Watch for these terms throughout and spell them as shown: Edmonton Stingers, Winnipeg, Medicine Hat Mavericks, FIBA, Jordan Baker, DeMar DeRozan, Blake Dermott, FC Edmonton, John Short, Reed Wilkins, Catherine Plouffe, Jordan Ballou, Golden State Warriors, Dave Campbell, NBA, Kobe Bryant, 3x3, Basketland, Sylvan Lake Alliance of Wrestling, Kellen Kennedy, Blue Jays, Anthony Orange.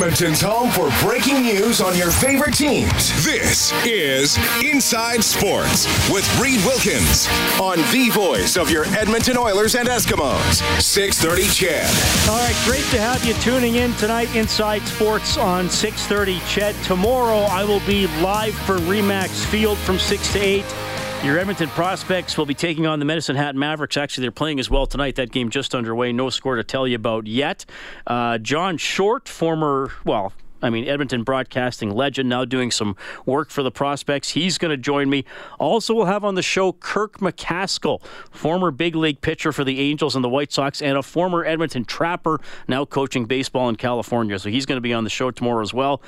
Edmonton's home for breaking news on your favorite teams. This is Inside Sports with Reed Wilkins on the voice of your Edmonton Oilers and Eskimos, 630 CHED. All right, great to have you tuning in tonight, Inside Sports on 630 CHED. Tomorrow I will be live for REMAX Field from 6 to 8. Your Edmonton Prospects will be taking on the Medicine Hat Mavericks. Actually, they're playing as well tonight. That game just underway. No score to tell you about yet. John Short, Edmonton broadcasting legend, now doing some work for the Prospects. He's going to join me. Also, we'll have on the show Kirk McCaskill, former big league pitcher for the Angels and the White Sox, and a former Edmonton Trapper, now coaching baseball in California. So he's going to be on the show tomorrow as well.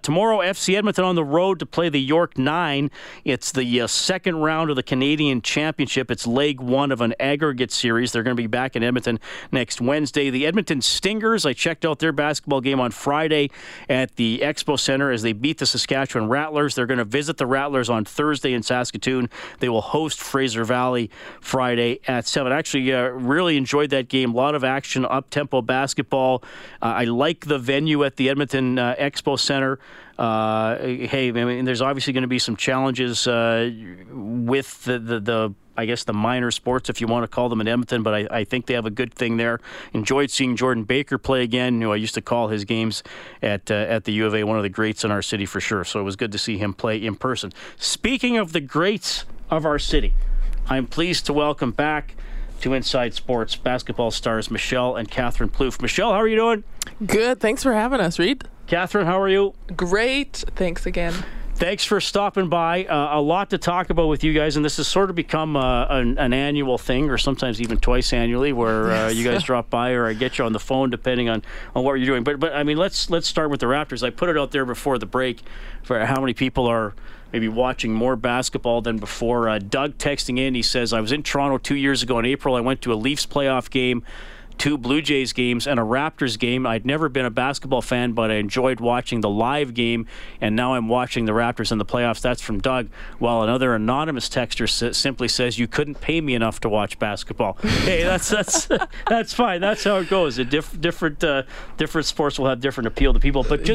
Tomorrow, FC Edmonton on the road to play the York Nine. It's the second round of the Canadian Championship. It's leg one of an aggregate series. They're going to be back in Edmonton next Wednesday. The Edmonton Stingers, I checked out their basketball game on Friday at the Expo Center as they beat the Saskatchewan Rattlers. They're going to visit the Rattlers on Thursday in Saskatoon. They will host Fraser Valley Friday at 7. Actually, really enjoyed that game. A lot of action, up-tempo basketball. I like the venue at the Edmonton Expo Center. There's obviously going to be some challenges with the minor sports, if you want to call them, in Edmonton, but I think they have a good thing there. Enjoyed seeing Jordan Baker play again, who I used to call his games at the U of A, one of the greats in our city for sure. So it was good to see him play in person. Speaking of the greats of our city, I'm pleased to welcome back to Inside Sports basketball stars Michelle and Catherine Plouffe. Michelle, how are you doing? Good. Thanks for having us, Reed. Catherine, how are you? Great. Thanks again. Thanks for stopping by. A lot to talk about with you guys, and this has sort of become an annual thing, or sometimes even twice annually, where you guys drop by or I get you on the phone, depending on what you're doing. But let's start with the Raptors. I put it out there before the break for how many people are maybe watching more basketball than before. Doug texting in, he says, I was in Toronto 2 years ago in April. I went to a Leafs playoff game, 2 Blue Jays games, and a Raptors game. I'd never been a basketball fan, but I enjoyed watching the live game, and now I'm watching the Raptors in the playoffs. That's from Doug, while another anonymous texter simply says, you couldn't pay me enough to watch basketball. Hey, that's that's fine. That's how it goes. Different sports will have different appeal to people, but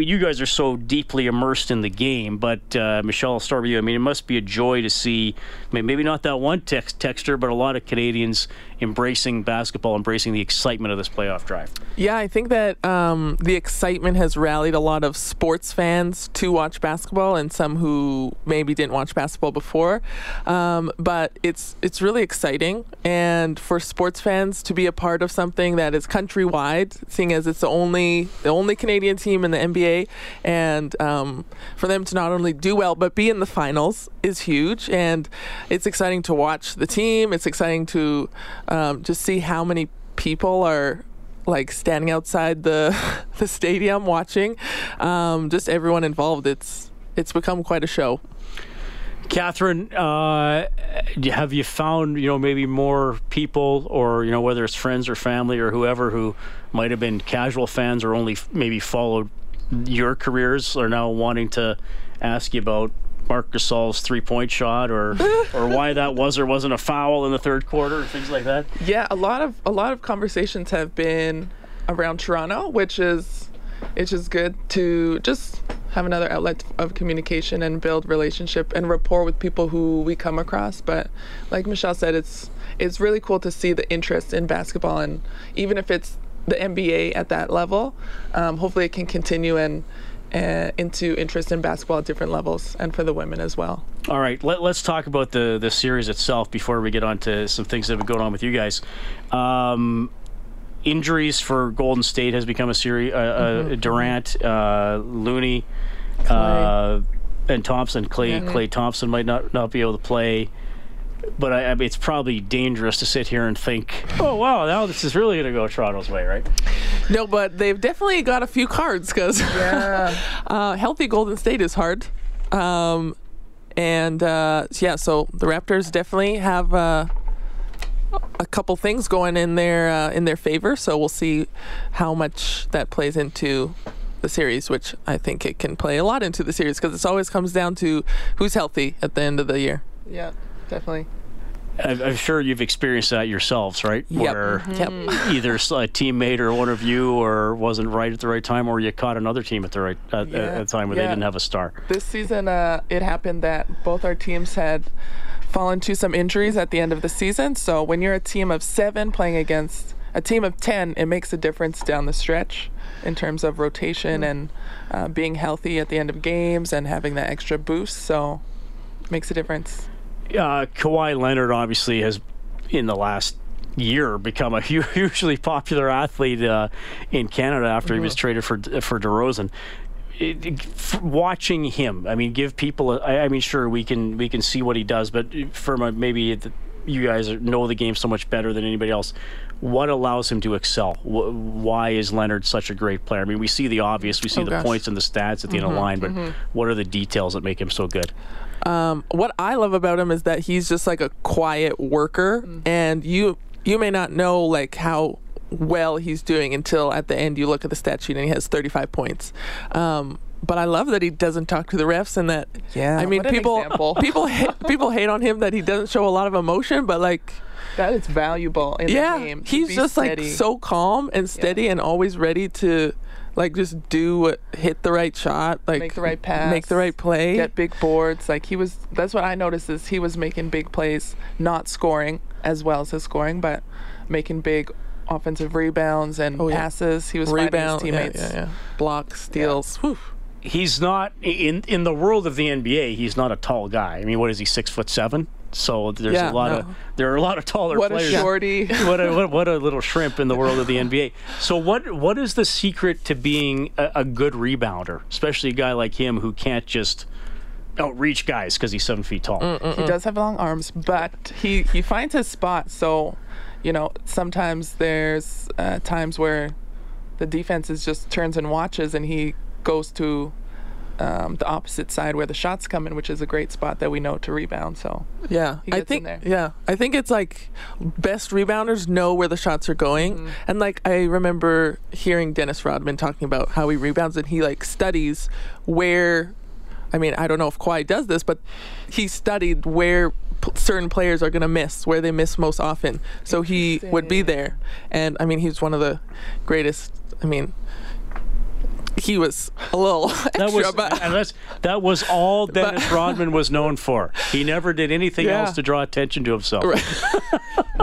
you guys are so deeply immersed in the game, but Michelle, I'll start with you. I mean, it must be a joy to see, maybe not that one texter, but a lot of Canadians embracing basketball, embracing the excitement of this playoff drive. Yeah, I think that the excitement has rallied a lot of sports fans to watch basketball, and some who maybe didn't watch basketball before. But it's really exciting, and for sports fans to be a part of something that is countrywide, seeing as it's the only Canadian team in the NBA, and for them to not only do well but be in the finals is huge. And it's exciting to watch the team. It's exciting to just see how many people are standing outside the stadium watching. Just everyone involved. It's become quite a show. Catherine, have you found maybe more people, or whether it's friends or family or whoever, who might have been casual fans or only maybe followed your careers, are now wanting to ask you about Marc Gasol's three-point shot, or why that was or wasn't a foul in the third quarter, or things like that? Yeah, a lot of conversations have been around Toronto, which is good to just have another outlet of communication and build relationship and rapport with people who we come across. But like Michelle said, it's really cool to see the interest in basketball, and even if it's the NBA at that level, hopefully it can continue and into interest in basketball at different levels, and for the women as well. All right, let's talk about the series itself before we get on to some things that have been going on with you guys. Injuries for Golden State has become a series. Durant, Looney, Klay, and Thompson. Klay Thompson might not be able to play. But it's probably dangerous to sit here and think, oh, wow, now this is really going to go Toronto's way, right? No, but they've definitely got a few cards, because healthy Golden State is hard. So the Raptors definitely have a couple things going in their favor, so we'll see how much that plays into the series, which I think it can play a lot into the series because it always comes down to who's healthy at the end of the year. Yeah, definitely. I'm sure you've experienced that yourselves, right? Yep. Where either a teammate or one of you or wasn't right at the right time, or you caught another team at the right at the time where they didn't have a star. This season, it happened that both our teams had fallen to some injuries at the end of the season. So when you're a team of 7 playing against a team of 10, it makes a difference down the stretch in terms of rotation and being healthy at the end of games and having that extra boost. So it makes a difference. Kawhi Leonard obviously has, in the last year, become a hugely popular athlete in Canada after he was traded for DeRozan. Watching him, I mean, give people. I mean, sure we can see what he does, but from maybe you guys know the game so much better than anybody else. What allows him to excel? Why is Leonard such a great player? I mean, we see the obvious, we see the points and the stats at the end of the line, but what are the details that make him so good? What I love about him is that he's just like a quiet worker, and you may not know like how well he's doing until at the end you look at the stat sheet and he has 35 points. But I love that he doesn't talk to the refs, and that I mean, people hate on him that he doesn't show a lot of emotion, but like that is valuable in the game. He's just steady. Like so calm and steady and always ready to like just hit the right shot, like make the right pass, make the right play, get big boards. Like that's what I noticed is he was making big plays, not scoring as well as his scoring, but making big offensive rebounds and passes. He was finding his teammates, blocks, steals. Yeah. He's not in the world of the NBA. He's not a tall guy. I mean, what is he? 6'7". So there's a lot of there are a lot of taller players. What a shorty! what a little shrimp in the world of the NBA. So what is the secret to being a good rebounder, especially a guy like him who can't just outreach guys because he's 7 feet tall? He does have long arms, but he finds his spot. So, you know, sometimes there's times where the defense is just turns and watches, and he goes to the opposite side where the shots come in, which is a great spot that we know to rebound. So I think it's like best rebounders know where the shots are going, and like I remember hearing Dennis Rodman talking about how he rebounds, and he like studies where, I mean, I don't know if Kawhi does this, but he studied where certain players are going to miss, where they miss most often, so he would be there. And I mean, he's one of the greatest. I mean, he was a little extra, that was all Dennis Rodman was known for. He never did anything else to draw attention to himself. Right.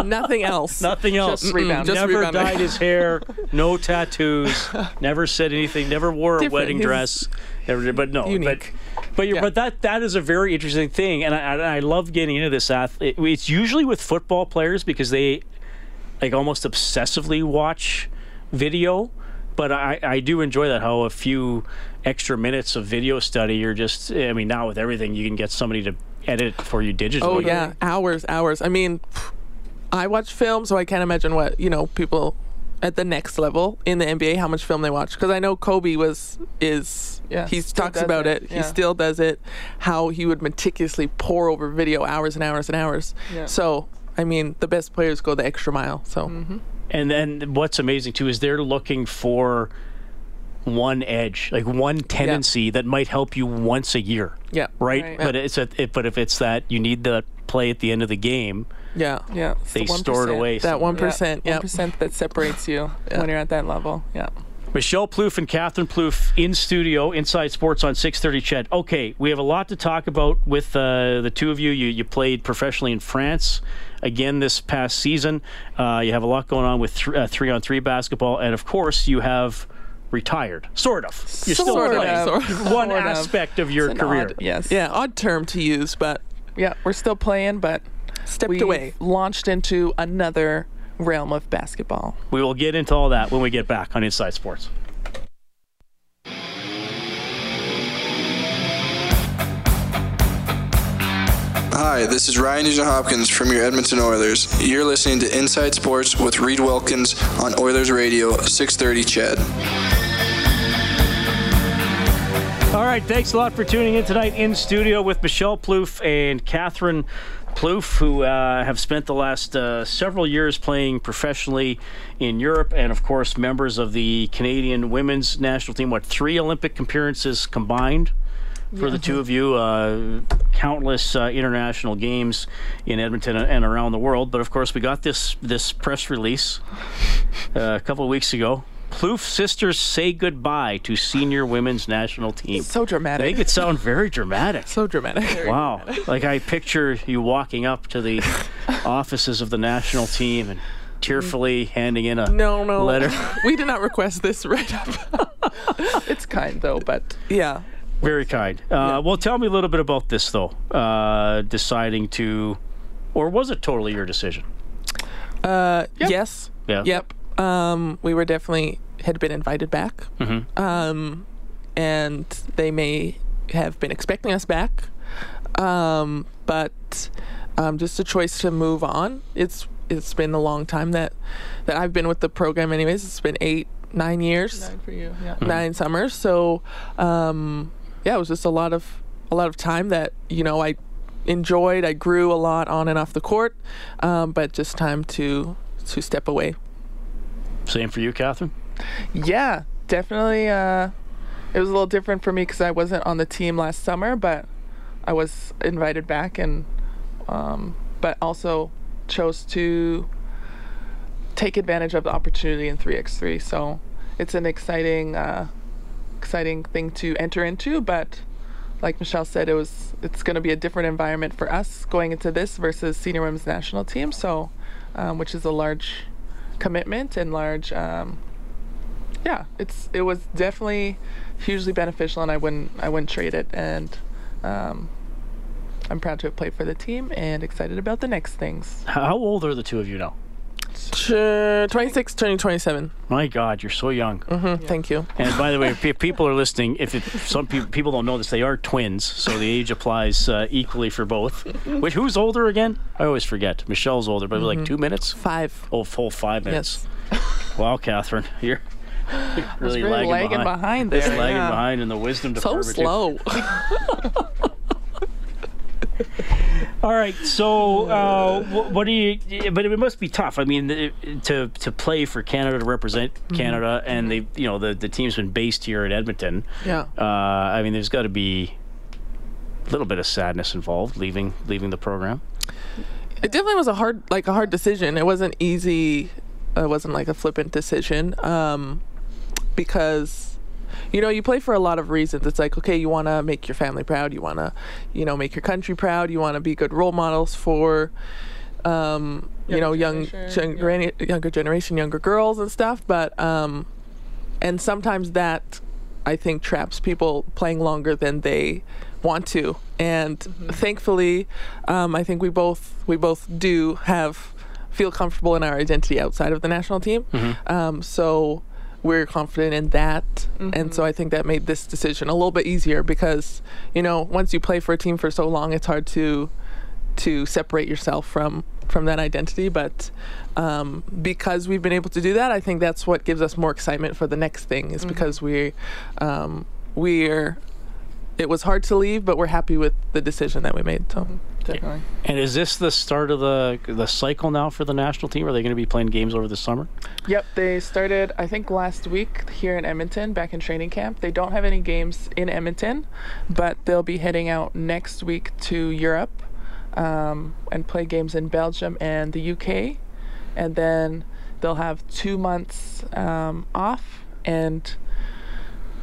Nothing else. Nothing else. Just rebounding. Never dyed his hair. No tattoos. Never said anything. Never wore a wedding dress. Never did. But no. Unique. But that is a very interesting thing, and I love getting into this athlete. It's usually with football players because they like almost obsessively watch video. But I do enjoy that, how a few extra minutes of video study, you're just, I mean, now with everything, you can get somebody to edit for you digitally. Oh, yeah, hours. I mean, I watch film, so I can't imagine what, you know, people at the next level in the NBA, how much film they watch. Because I know Kobe he talks about it. He still does it, how he would meticulously pore over video hours and hours and hours. Yeah. So, I mean, the best players go the extra mile, so... Mm-hmm. And then what's amazing, too, is they're looking for one edge, like one tendency that might help you once a year. Yeah. Right? But if it's that you need the play at the end of the game, they store it away. That 1%. Yeah. 1% that separates you when you're at that level. Yeah. Michelle Plouffe and Catherine Plouffe in studio, Inside Sports on 630 CHED. Okay, we have a lot to talk about with the two of you. You played professionally in France again this past season. You have a lot going on with 3-on-3 basketball, and of course you have retired, sort of. You're sort still playing of. One sort aspect of your career. Odd, yes. Yeah, odd term to use, but... Yeah, we're still playing, but... Stepped away. Launched into another... realm of basketball. We will get into all that when we get back on Inside Sports. Hi, this is Ryan Nugent-Hopkins from your Edmonton Oilers. You're listening to Inside Sports with Reed Wilkins on Oilers Radio 630 CHED. All right, thanks a lot for tuning in tonight in studio with Michelle Plouffe and Catherine Plouffe, who have spent the last several years playing professionally in Europe, and of course members of the Canadian women's national team. What, 3 Olympic appearances combined for the two of you, countless international games in Edmonton and around the world. But of course we got this press release a couple of weeks ago. Plouffe sisters say goodbye to senior women's national team. So dramatic. Make it sound very dramatic. So dramatic. Very wow. Dramatic. Like, I picture you walking up to the offices of the national team and tearfully handing in a letter. We did not request this right up. It's kind, though, but yeah. Very kind. Yeah. Well, tell me a little bit about this, though. Deciding to, or was it totally your decision? Yep. Yes. Yeah. Yep. We were definitely had been invited back, and they may have been expecting us back, but just a choice to move on. It's been a long time that I've been with the program. Anyways, it's been 8-9 years. 9 for you, yeah. 9 summers. So yeah, it was just a lot of time that I enjoyed. I grew a lot on and off the court, but just time to step away. Same for you, Catherine? Yeah, definitely. It was a little different for me because I wasn't on the team last summer, but I was invited back, and but also chose to take advantage of the opportunity in 3x3. So it's an exciting thing to enter into. But like Michelle said, it's going to be a different environment for us going into this versus senior women's national team. So, which is a large commitment and large it was definitely hugely beneficial, and I wouldn't trade it, and I'm proud to have played for the team and excited about the next things. How old are the two of you now? 26 turning 27. My God, you're so young. Yeah. Thank you. And by the way, if people are listening, some people don't know this, they are twins, so the age applies equally for both. Which, who's older again? I always forget. Michelle's older, but like 2 minutes? 5. Oh, full 5 minutes. Yes. Wow, Catherine, you're really lagging behind there. Lagging behind in the wisdom department. So slow. All right, so what do you? But it must be tough. I mean, to play for Canada, to represent Canada, and the team's been based here in Edmonton. Yeah. I mean, there's got to be a little bit of sadness involved leaving the program. It definitely was a hard decision. It wasn't easy. It wasn't like a flippant decision, because you play for a lot of reasons. It's like, okay, you want to make your family proud. You want to, make your country proud. You want to be good role models for, younger generation, younger girls and stuff. But, and sometimes that, I think, traps people playing longer than they want to. And thankfully, I think we both do feel comfortable in our identity outside of the national team. So we're confident in that, and so I think that made this decision a little bit easier, because once you play for a team for so long, it's hard to separate yourself from that identity. But because we've been able to do that, I think that's what gives us more excitement for the next thing, is because it was hard to leave, but we're happy with the decision that we made. So definitely. And is this the start of the cycle now for the national team? Are they going to be playing games over the summer? Yep, they started, I think, last week here in Edmonton, back in training camp. They don't have any games in Edmonton, but they'll be heading out next week to Europe and play games in Belgium and the UK. And then they'll have 2 months off and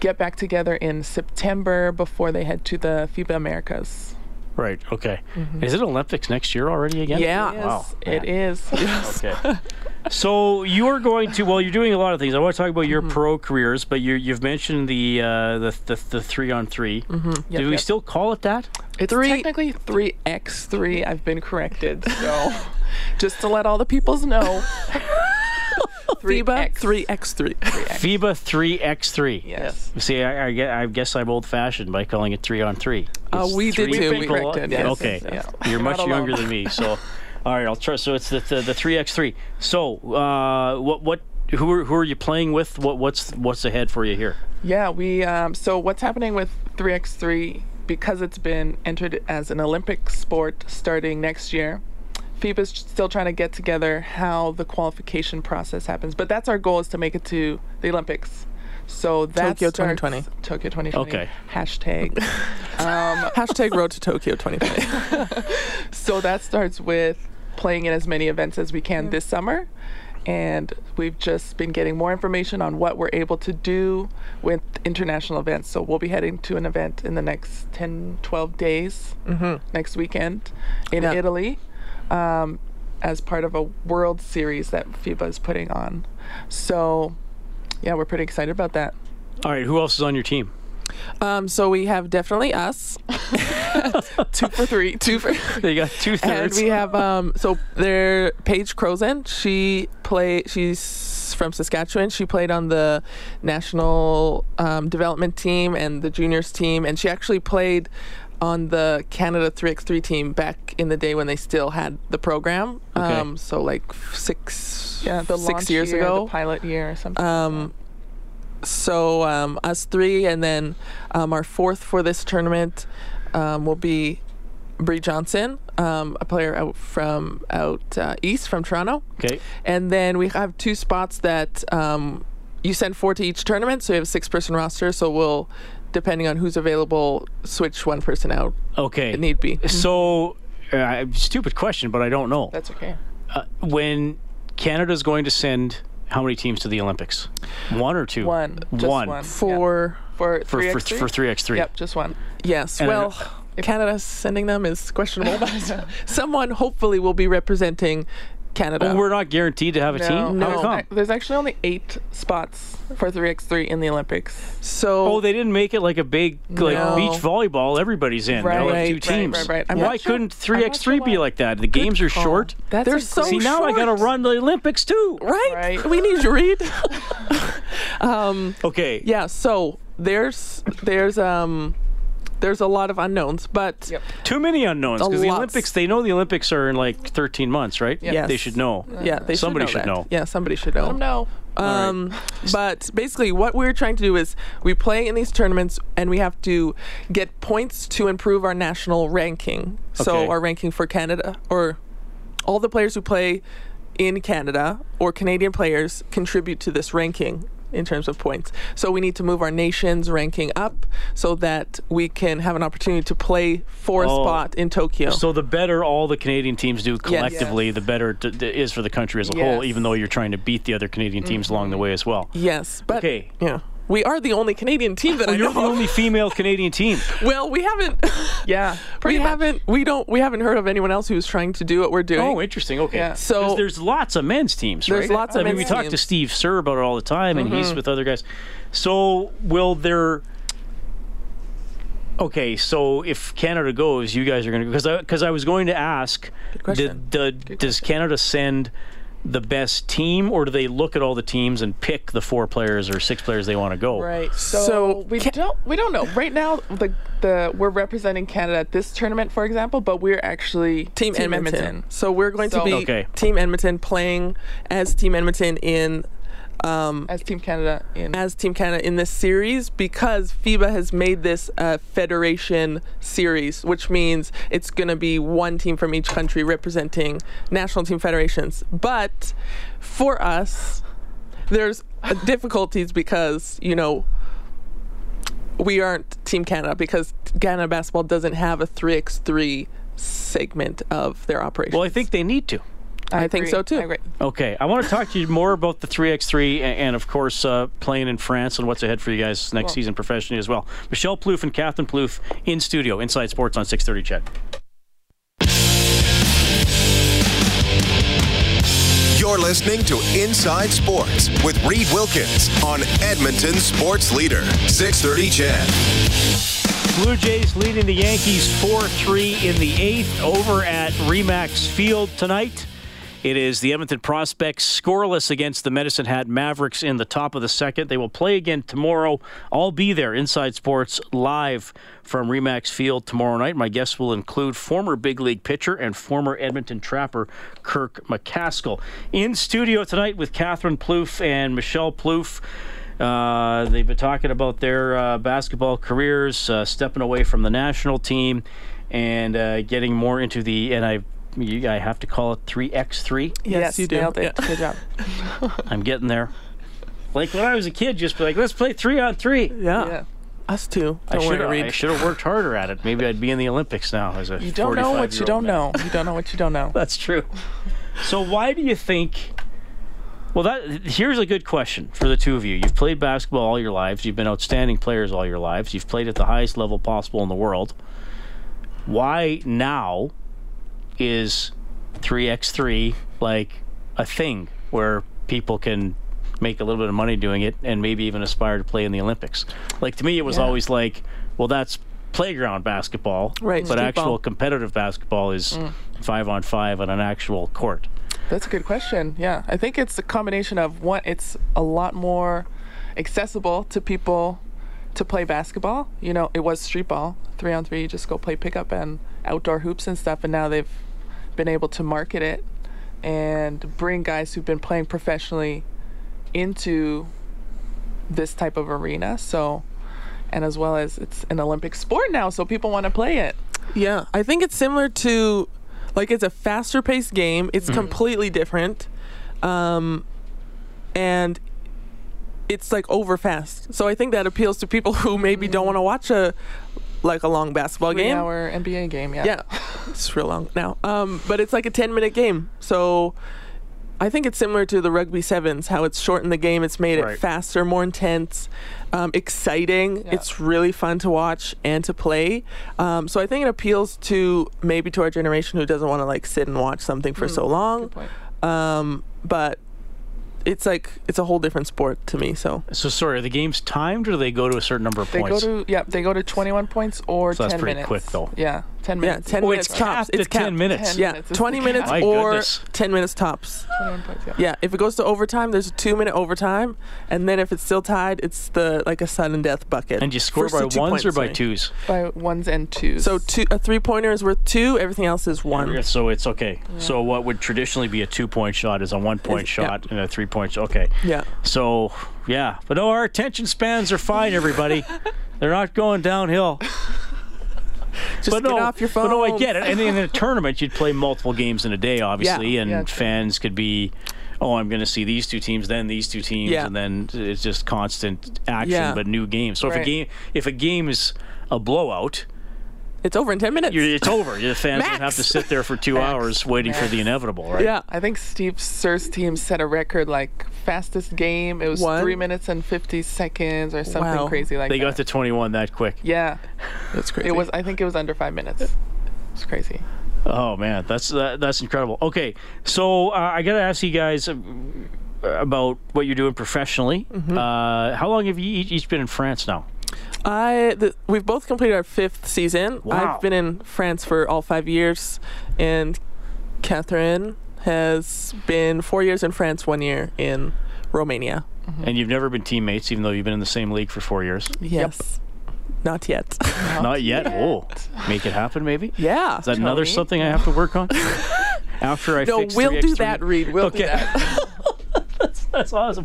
get back together in September before they head to the FIBA Americas. Right, okay. Is it Olympics next year already again? Yeah. Wow. It is. Yes. Okay. So you're you're doing a lot of things. I want to talk about your pro careers, but you've mentioned the 3-on-3. Do we still call it that? It's technically 3x3. I've been corrected, so just to let all the peoples know. FIBA 3x3. FIBA 3x3. Yes. See, I guess I'm old-fashioned by calling it 3-on-3. We did too. We corrected. Yes. Okay. Yes. You're much younger than me, so all right. I'll try. So it's the 3x3. So who are you playing with? What's ahead for you here? Yeah. We so what's happening with 3x3 because it's been entered as an Olympic sport starting next year, FIBA's still trying to get together how the qualification process happens. But that's our goal, is to make it to the Olympics. So that's Tokyo 2020. Tokyo 2020. Okay. Hashtag. Hashtag road to Tokyo 2020. So that starts with playing in as many events as we can this summer. And we've just been getting more information on what we're able to do with international events. So we'll be heading to an event in the next 10, 12 days, next weekend in Italy, as part of a World Series that FIBA is putting on. So, yeah, we're pretty excited about that. All right, who else is on your team? So we have definitely us. 2 for 3. 2 for 3. They got 2/3. And we have so there, Paige Crozen. She's from Saskatchewan. She played on the national development team and the juniors team, and she actually played on the Canada 3x3 team back in the day when they still had the program. Okay. So like six years ago, the pilot year or something. So us three, and then our fourth for this tournament will be Bree Johnson, a player out east from Toronto. Okay. And then we have two spots that you send 4 to each tournament, so we have a 6-person roster. So we'll, depending on who's available, switch 1 person out. Okay. If need be. So, stupid question, but I don't know. That's okay. When Canada's going to send how many teams to the Olympics? 1 or 2? 1. Just 1. For 3x3. Yep, just 1. Yes. And well, if Canada sending them is questionable, but someone hopefully will be representing Canada. Oh, we're not guaranteed to have a team? No. How come? There's actually only 8 spots for 3x3 in the Olympics. So they didn't make it like a big beach volleyball. Everybody's in. Right, like 2 teams. Right. Why couldn't 3x3 be like that? The games are short. They're so short. See, now I got to run the Olympics too. Right? We need you, Reed. Okay. Yeah, so there's a lot of unknowns, but... Yep. Too many unknowns, because the Olympics, they know the Olympics are in like 13 months, right? Yep. Yes. They should know. Yeah, somebody should know. Yeah, somebody should know. Let them know. Right. But basically what we're trying to do is we play in these tournaments and we have to get points to improve our national ranking. Okay. So our ranking for Canada, or all the players who play in Canada or Canadian players contribute to this ranking in terms of points. So we need to move our nation's ranking up so that we can have an opportunity to play for a spot in Tokyo. So the better all the Canadian teams do collectively, the better it is for the country as a whole, even though you're trying to beat the other Canadian teams along the way as well. Yes, but we are the only Canadian team that I know. You're the only female Canadian team. Well, we haven't. We haven't heard of anyone else who's trying to do what we're doing. Oh, interesting. Okay. Yeah. So there's lots of men's teams, right? There's lots of men's teams. I mean, we talk to Steve Serr about it all the time, and he's with other guys. So will there? Okay, so if Canada goes, you guys are going to go, because I was going to ask, does Canada send the best team, or do they look at all the teams and pick the 4 players or 6 players they want to go? Right. So we don't know. Right now we're representing Canada at this tournament, for example, but we're actually Team Edmonton. So we're going to be Team Edmonton, playing as Team Edmonton in as Team Canada in this series, because FIBA has made this federation series, which means it's going to be 1 team from each country representing national team federations. But for us, there's difficulties because, we aren't Team Canada, because Canada basketball doesn't have a 3x3 segment of their operations. Well, I think they need to. I think so too. I agree. Okay, I want to talk to you more about the 3x3 and of course, playing in France and what's ahead for you guys next season professionally as well. Michelle Plouffe and Catherine Plouffe in studio, Inside Sports on 630 CHED. You're listening to Inside Sports with Reed Wilkins on Edmonton Sports Leader, 630 CHED. Blue Jays leading the Yankees 4-3 in the 8th over at REMAX Field tonight. It is the Edmonton Prospects scoreless against the Medicine Hat Mavericks in the top of the 2nd. They will play again tomorrow. I'll be there, Inside Sports, live from REMAX Field tomorrow night. My guests will include former big league pitcher and former Edmonton Trapper Kirk McCaskill. In studio tonight with Catherine Plouffe and Michelle Plouffe. They've been talking about their basketball careers, stepping away from the national team and getting more into the, and I have to call it 3x3. Yes, you do. Nailed it. Yeah. Good job. I'm getting there. Like when I was a kid, just be like, let's play 3-on-3. Yeah. Yeah. Us too. I should have worked harder at it. Maybe I'd be in the Olympics now as a 45-year-old. You don't know what you don't know. You don't know what you don't know. That's true. So why do you think... Well, here's a good question for the two of you. You've played basketball all your lives. You've been outstanding players all your lives. You've played at the highest level possible in the world. Why now is 3x3 like a thing where people can make a little bit of money doing it and maybe even aspire to play in the Olympics? Like, to me, it was always like, well, that's playground basketball, right? But actual ball. Competitive basketball is 5-on-5 on an actual court. That's a good question. Yeah, I think it's a combination of one, it's a lot more accessible to people to play basketball. You know, it was street ball, 3-on-3, you just go play pickup and outdoor hoops and stuff, and now they've been able to market it and bring guys who've been playing professionally into this type of arena. So, and as well as it's an Olympic sport now, so people want to play it. Yeah, I think it's similar to, like, it's a faster paced game. It's completely different. And it's like over fast. So I think that appeals to people who maybe don't want to watch a long basketball game. 3-hour NBA game, yeah. Yeah, it's real long now. But it's like a 10-minute game. So I think it's similar to the rugby sevens, how it's shortened the game. It's made it faster, more intense, exciting. Yeah. It's really fun to watch and to play. So I think it appeals to maybe to our generation who doesn't want to like sit and watch something for so long. Good point. But it's like it's a whole different sport to me. So sorry, are the games timed or do they go to a certain number of points? They go to 21 points or so 10 minutes. So that's pretty quick though. Yeah, 10 minutes. Yeah, 10 minutes tops. It's 10 minutes. Yeah, 20 minutes or 10 minutes tops. 21 points, yeah. Yeah, if it goes to overtime, there's a 2-minute overtime, and then if it's still tied, it's the like a sudden death bucket. And you score by ones or by twos? By ones and twos. So a 3-pointer is worth 2, everything else is 1. So it's okay. Yeah. So what would traditionally be a 2-point shot is a 1-point shot and a 3-point. Okay. Yeah. So, yeah. But no, our attention spans are fine, everybody. They're not going downhill. Get off your phone. But no, I get it. And in a tournament, you'd play multiple games in a day, obviously. Yeah. And fans could be, I'm going to see these two teams, then these two teams. Yeah. And then it's just constant action, but new games. So if a game is a blowout... It's over in 10 minutes. It's over. The fans don't have to sit there for 2 hours waiting for the inevitable, right? Yeah. I think Steve Ser's team set a record, like, fastest game. It was 3 minutes and 50 seconds or something crazy like that. They got to 21 that quick. Yeah. That's crazy. I think it was under 5 minutes. It's crazy. Oh, man. That's incredible. Okay. So I got to ask you guys about what you're doing professionally. Mm-hmm. How long have you each been in France now? We've both completed our 5th season. Wow. I've been in France for all 5 years, and Catherine has been 4 years in France, 1 year in Romania. Mm-hmm. And you've never been teammates, even though you've been in the same league for 4 years? Yes. Yep. Not yet. Not yet? Oh, make it happen, maybe? Yeah. Is that another something I have to work on? After I fix 3x3? No, we'll do that, Reed. We'll do that. That's awesome.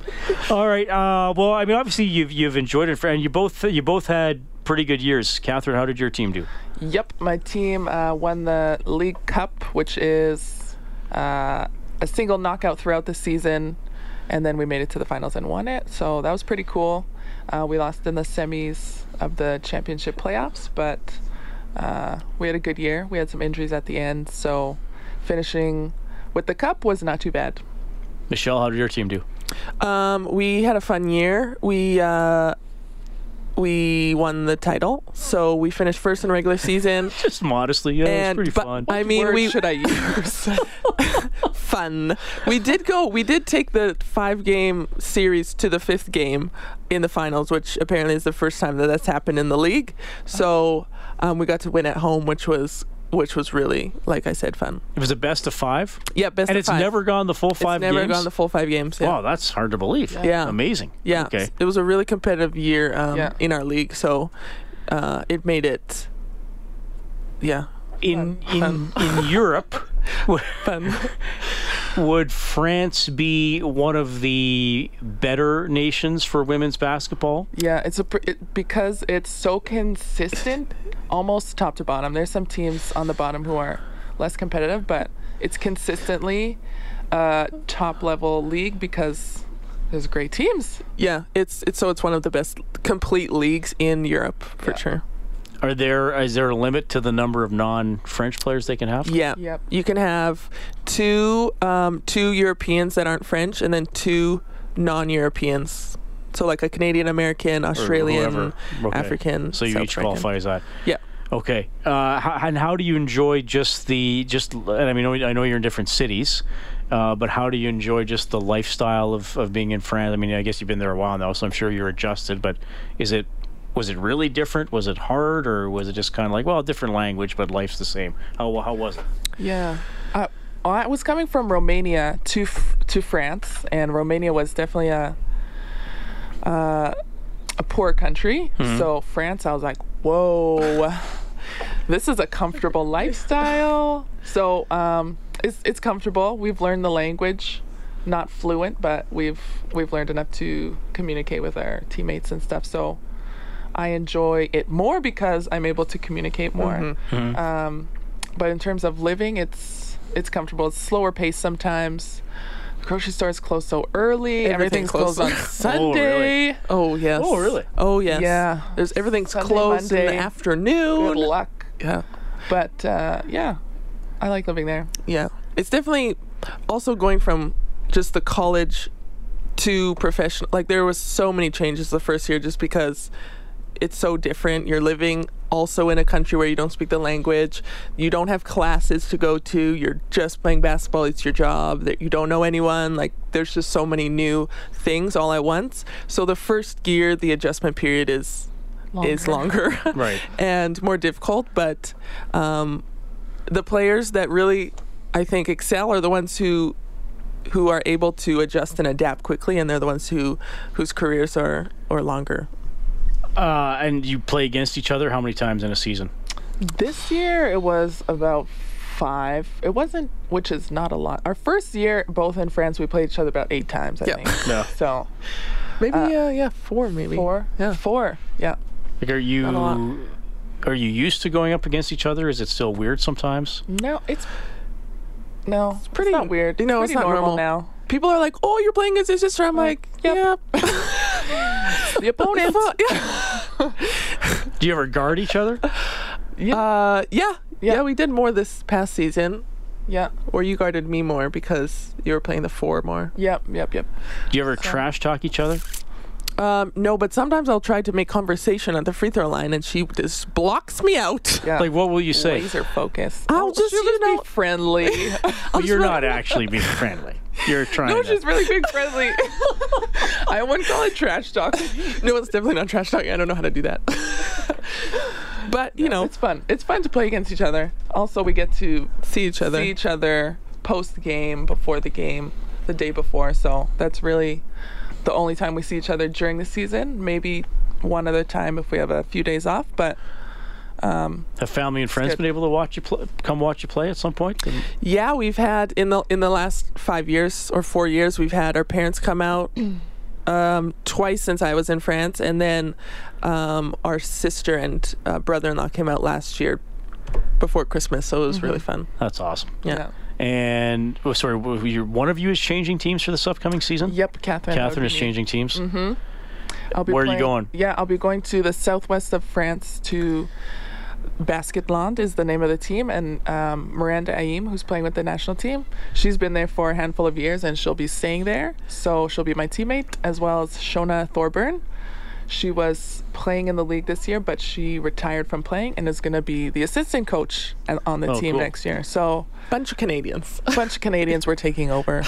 All right. Well, I mean, obviously you've enjoyed it, and you both had pretty good years. Catherine, how did your team do? Yep, my team won the League Cup, which is a single knockout throughout the season, and then we made it to the finals and won it. So that was pretty cool. We lost in the semis of the championship playoffs, but we had a good year. We had some injuries at the end, so finishing with the cup was not too bad. Michelle, how did your team do? We had a fun year. We won the title, so we finished first in regular season. Just modestly, yeah, it was pretty fun. I mean, what word should I use? Fun. We did take the 5-game series to the 5th game in the finals, which apparently is the first time that that's happened in the league. So we got to win at home, which was really, like I said, fun. It was a best of 5? Yeah, best of 5. And it's never gone the full 5 games? It's never gone the full 5 games, yeah. Wow, that's hard to believe. Yeah. Amazing. Yeah. Okay. It was a really competitive year in our league, so it made it, In Europe, Would France be one of the better nations for women's basketball? Yeah, because it's so consistent, almost top to bottom. There's some teams on the bottom who are less competitive, but it's consistently top-level league because there's great teams. Yeah, it's one of the best complete leagues in Europe for sure. Is there a limit to the number of non-French players they can have? Yeah. Yep. You can have two Europeans that aren't French and then two non-Europeans. So like a Canadian American, Australian, African. So you each qualify as that. Yeah. Okay. How do you enjoy I know you're in different cities. But how do you enjoy just the lifestyle of being in France? I mean, I guess you've been there a while now, so I'm sure you're adjusted. But was it really different? Was it hard, or was it just kind of like, well, different language, but life's the same? How was it? Yeah, I was coming from Romania to France, and Romania was definitely a poor country. Mm-hmm. So France, I was like, whoa, this is a comfortable lifestyle. So. It's comfortable. We've learned the language, not fluent, but we've learned enough to communicate with our teammates and stuff. So I enjoy it more because I'm able to communicate more. Mm-hmm. Mm-hmm. But in terms of living, it's comfortable. It's slower paced sometimes. The grocery store is closed so early. Everything's closed on Sunday. Oh, really? Oh yes. Oh really? Oh yes. Yeah. Everything's Sunday, closed Monday. In the afternoon. Good luck. Yeah. But I like living there. Yeah. It's definitely also going from just the college to professional. Like, there was so many changes the first year just because it's so different. You're living also in a country where you don't speak the language. You don't have classes to go to. You're just playing basketball. It's your job. That you don't know anyone. Like, there's just so many new things all at once. So the first year, the adjustment period is longer. Right. And more difficult. But... the players that really, I think, excel are the ones who are able to adjust and adapt quickly, and they're the ones whose careers are longer. And you play against each other how many times in a season? This year it was about 5. It wasn't, which is not a lot. Our first year, both in France, we played each other about 8 times, I think. Yeah. So maybe 4, maybe 4. Yeah, 4. Yeah. Like, are you used to going up against each other? Is it still weird sometimes? No, it's pretty not weird. No, it's not normal now. People are like, "Oh, you're playing against your sister." I'm like, "Yep." The opponent. Do you ever guard each other? Yeah. We did more this past season. Yeah. Or you guarded me more because you were playing the 4 more. Yep. Do you ever trash talk each other? No, but sometimes I'll try to make conversation at the free throw line, and she just blocks me out. Yeah. Like, what will you say? Laser focus. I'll just, be friendly. Well, you're not actually being friendly. You're trying. No, she's really being friendly. I wouldn't call it trash talk. No, it's definitely not trash talk. I don't know how to do that. But you know, it's fun. It's fun to play against each other. Also, we get to see each other post the game, before the game, the day before. So that's really. The only time we see each other during the season, maybe one other time if we have a few days off, but have family and friends been able to come watch you play at some point? Yeah, we've had in the last 5 years or 4 years, we've had our parents come out twice since I was in France, and then our sister and brother-in-law came out last year before Christmas, so it was really fun. That's awesome. Yeah. And, one of you is changing teams for this upcoming season? Yep, Catherine. Catherine is changing teams? Mm-hmm. Where are you going? Yeah, I'll be going to the southwest of France to Basketland is the name of the team. And Miranda Aim, who's playing with the national team, she's been there for a handful of years, and she'll be staying there. So she'll be my teammate, as well as Shona Thorburn. She was playing in the league this year, but she retired from playing and is going to be the assistant coach on the team next year. So bunch of Canadians were taking over.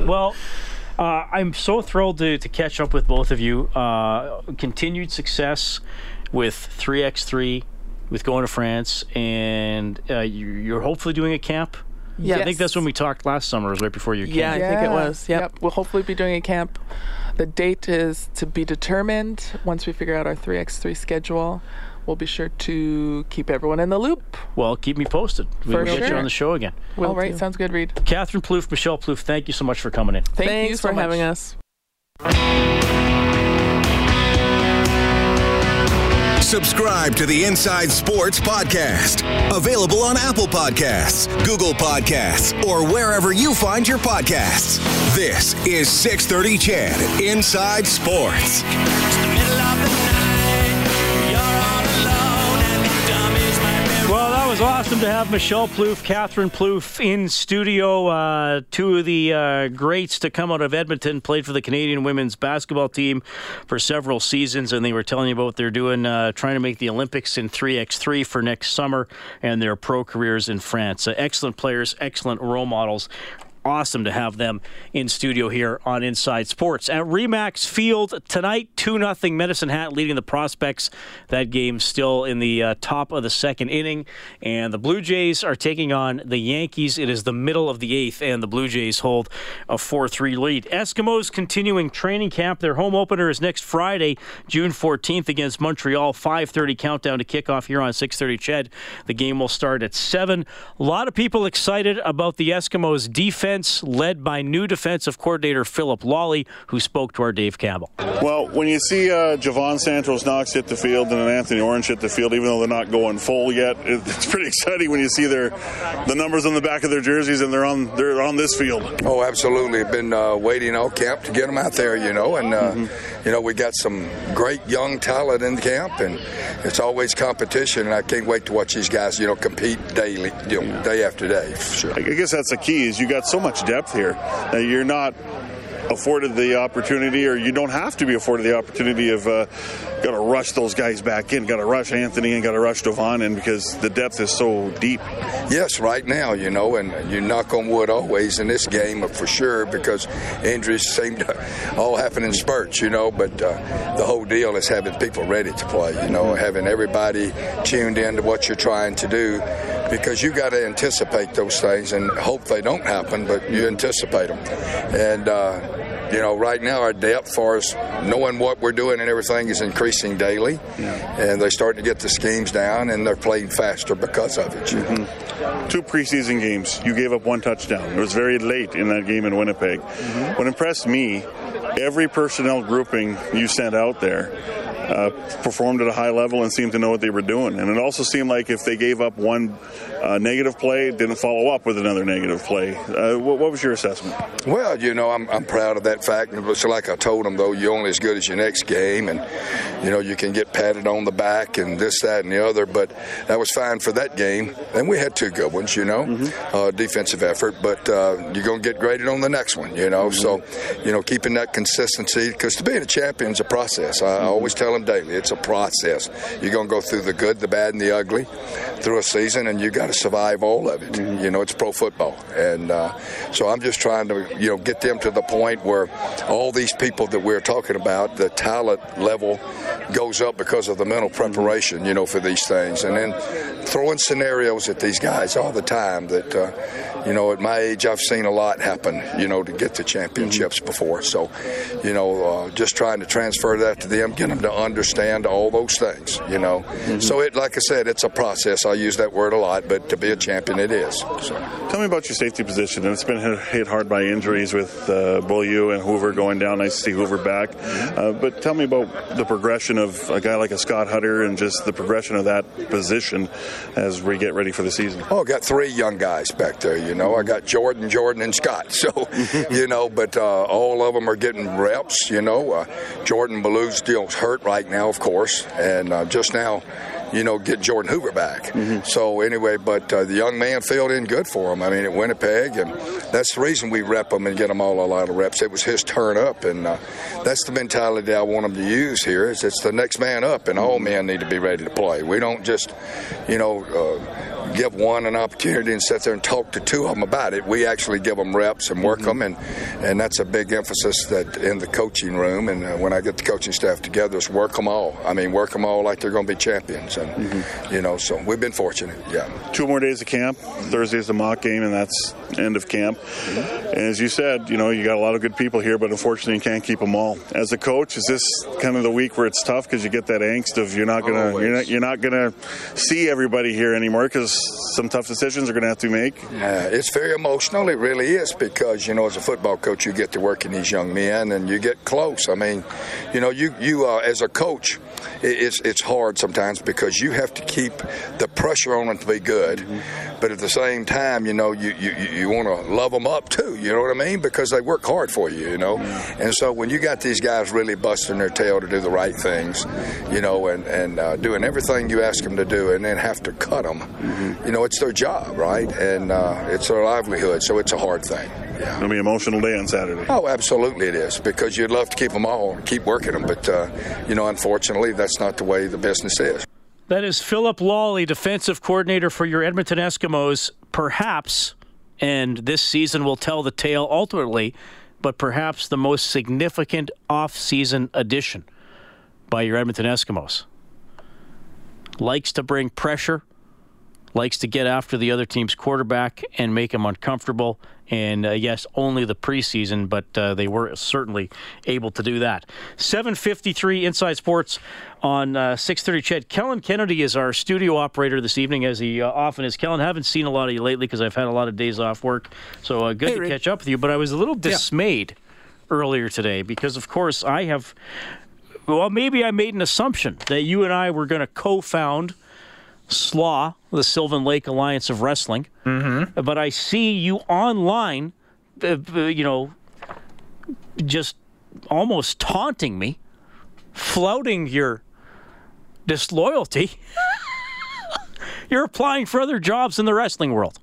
Well, I'm so thrilled to catch up with both of you. Continued success with 3x3, with going to France, and you're hopefully doing a camp. Yeah, I think that's when we talked last summer. It was right before you came. Yeah, I think it was. Yep. We'll hopefully be doing a camp. The date is to be determined once we figure out our 3x3 schedule. we'll be sure to keep everyone in the loop. Well, keep me posted. We'll get you on the show again. All right, sounds good, Reed. Catherine Plouffe, Michelle Plouffe, thank you so much for coming in. Thanks for having us. Subscribe to the Inside Sports Podcast. Available on Apple Podcasts, Google Podcasts, or wherever you find your podcasts. This is 630 CHED Inside Sports. Well, that was awesome to have Michelle Plouffe, Catherine Plouffe in studio. Two of the greats to come out of Edmonton, played for the Canadian women's basketball team for several seasons, and they were telling you about what they're doing, trying to make the Olympics in 3x3 for next summer, and their pro careers in France. Excellent players, excellent role models. Awesome to have them in studio here on Inside Sports. At REMAX Field tonight, 2-0 Medicine Hat leading the Prospects. That game still in the top of the second inning. And the Blue Jays are taking on the Yankees. It is the middle of the eighth, and the Blue Jays hold a 4-3 lead. Eskimos continuing training camp. Their home opener is next Friday, June 14th against Montreal. 5:30 countdown to kickoff here on 630 CHED. The game will start at 7. A lot of people excited about the Eskimos' defense, led by new defensive coordinator Philip Lawley, who spoke to our Dave Campbell. Well, when you see Javon Santos-Knox hit the field and Anthony Orange hit the field, even though they're not going full yet, it's pretty exciting when you see the numbers on the back of their jerseys and they're on this field. Oh, absolutely. Been waiting all camp to get them out there, you know, and you know, we got some great young talent in camp, and it's always competition, and I can't wait to watch these guys, you know, compete daily, you know, day after day. Sure. I guess that's the key, is you got so much depth here that you're not afforded the opportunity, or you don't have to be afforded the opportunity of got to rush those guys back in, got to rush Anthony and got to rush Devon in, because the depth is so deep. Yes, right now, you know, and you knock on wood always in this game for sure, because injuries seem to all happen in spurts, you know, but the whole deal is having people ready to play, you know, having everybody tuned in to what you're trying to do, because you got to anticipate those things and hope they don't happen, but you anticipate them. And you know, right now our depth for us, knowing what we're doing and everything, is increasing daily. Yeah. And they're starting to get the schemes down, and they're playing faster because of it. Mm-hmm. Two preseason games, you gave up one touchdown. It was very late in that game in Winnipeg. Mm-hmm. What impressed me, every personnel grouping you sent out there performed at a high level and seemed to know what they were doing. And it also seemed like if they gave up one negative play, it didn't follow up with another negative play. What was your assessment? Well, you know, I'm proud of that fact. It's like I told them, though, you're only as good as your next game. And, you know, you can get patted on the back and this, that, and the other. But that was fine for that game. And we had two good ones, you know, defensive effort. But you're going to get graded on the next one, you know. Mm-hmm. So, you know, keeping that consistency. Because to being a champion is a process. I always tell them daily, it's a process. You're going to go through the good, the bad, and the ugly through a season, and you got to survive all of it. Mm-hmm. You know, it's pro football. And so I'm just trying to, you know, get them to the point where all these people that we're talking about, the talent level goes up because of the mental preparation, you know, for these things. And then throwing scenarios at these guys all the time that, you know, at my age, I've seen a lot happen, you know, to get to championships before. So, you know, just trying to transfer that to them, get them to understand all those things, you know. Mm-hmm. So, it, like I said, it's a process. I use that word a lot, but to be a champion, it is. So. Tell me about your safety position. And it's been hit hard by injuries with Ballou and Hoover going down. Nice to see Hoover back. But tell me about the progression of a guy like a Scott Hutter and just the progression of that position as we get ready for the season. Oh, got three young guys back there, you know. I got Jordan, and Scott. So, you know, but all of them are getting reps, you know. Jordan Ballou's still hurt right now, of course, and just now, you know, get Jordan Hoover back. Mm-hmm. So anyway, but the young man filled in good for him. I mean, at Winnipeg, and that's the reason we rep him and get him all a lot of reps. It was his turn up, and that's the mentality I want him to use here, is it's the next man up, and all men need to be ready to play. We don't just, you know, give one an opportunity and sit there and talk to two of them about it. We actually give them reps and work them, and that's a big emphasis that in the coaching room, and when I get the coaching staff together, is work them all. I mean, work them all like they're going to be champions, and you know, so we've been fortunate. Yeah. Two more days of camp. Thursday's the mock game, and that's end of camp. And as you said, you know, you got a lot of good people here, but unfortunately you can't keep them all. As a coach, is this kind of the week where it's tough because you get that angst of you're not gonna see everybody here anymore because some tough decisions are gonna have to make? Yeah, it's very emotional. It really is, because, you know, as a football coach, you get to work in these young men and you get close. I mean, you know, you as a coach, it's hard sometimes because you have to keep the pressure on them to be good, but at the same time, you know, you want to love them up too, you know what I mean, because they work hard for you, you know. And so when you got these guys really busting their tail to do the right things, you know, and doing everything you ask them to do, and then have to cut them, you know, it's their job, right? And it's their livelihood, so it's a hard thing. Yeah. It'll be an emotional day on Saturday. Oh, absolutely it is, because you'd love to keep them all and keep working them, but, you know, unfortunately, that's not the way the business is. That is Philip Lawley, defensive coordinator for your Edmonton Eskimos. Perhaps, and this season will tell the tale ultimately, but perhaps the most significant off-season addition by your Edmonton Eskimos. Likes to bring pressure, likes to get after the other team's quarterback and make him uncomfortable. And yes, only the preseason, but they were certainly able to do that. 7:53 Inside Sports on 630 CHED. Kellen Kennedy is our studio operator this evening, as he often is. Kellen, I haven't seen a lot of you lately because I've had a lot of days off work, so good to catch up with you. But I was a little dismayed earlier today because, of course, I have... Well, maybe I made an assumption that you and I were going to co-found SLAW, the Sylvan Lake Alliance of Wrestling, but I see you online, you know, just almost taunting me, flouting your disloyalty. You're applying for other jobs in the wrestling world.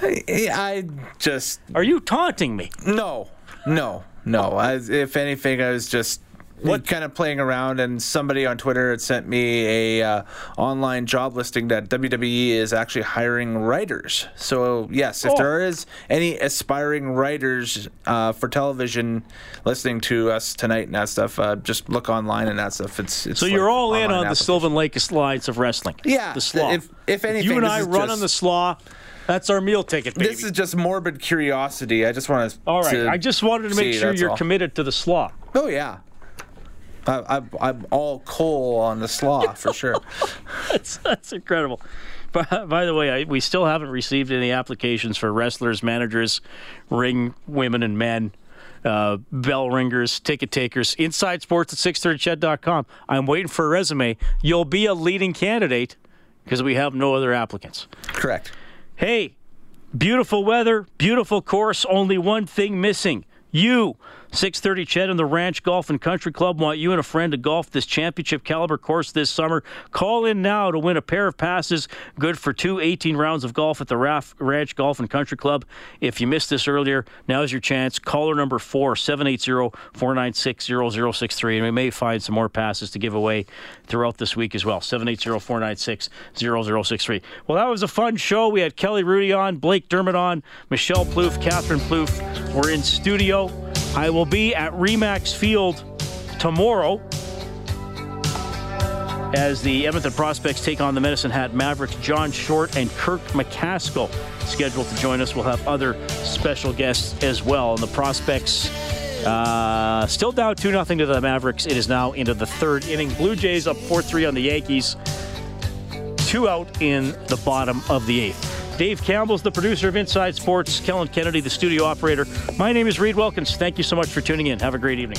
I just... Are you taunting me? No. If anything, I was just... What kind of playing around, and somebody on Twitter had sent me a online job listing that WWE is actually hiring writers. So yes, if there is any aspiring writers for television listening to us tonight and that stuff, just look online and that stuff. It's so like you're all in on the Sylvan Lake Alliance of Wrestling. Yeah, the SLAW. If anything, you and I run on the SLAW. That's our meal ticket, baby. This is just morbid curiosity. I just want to. All right, I just wanted to make sure you're committed to the SLAW. Oh yeah. I'm all coal on the SLAW for sure. That's incredible. By the way, we still haven't received any applications for wrestlers, managers, ring women and men, bell ringers, ticket takers. Inside Sports at 630ched.com. I'm waiting for a resume. You'll be a leading candidate because we have no other applicants. Correct. Hey, beautiful weather, beautiful course, only one thing missing. You, 630 CHED and the Ranch Golf and Country Club want you and a friend to golf this championship caliber course this summer. Call in now to win a pair of passes good for 18 rounds of golf at the Ranch Golf and Country Club. If you missed this earlier, now's your chance. Caller number 4, 780-496-0063. And we may find some more passes to give away throughout this week as well. 780-496-0063. Well, that was a fun show. We had Kelly Rudy on, Blake Dermott on, Michelle Plouffe, Catherine Plouffe. We're in studio. I will be at REMAX Field tomorrow as the Edmonton Prospects take on the Medicine Hat Mavericks. John Short and Kirk McCaskill scheduled to join us. We'll have other special guests as well. And the Prospects still down 2-0 to the Mavericks. It is now into the third inning. Blue Jays up 4-3 on the Yankees. 2 out in the bottom of the eighth. Dave Campbell's the producer of Inside Sports. Kellen Kennedy, the studio operator. My name is Reed Wilkins. Thank you so much for tuning in. Have a great evening.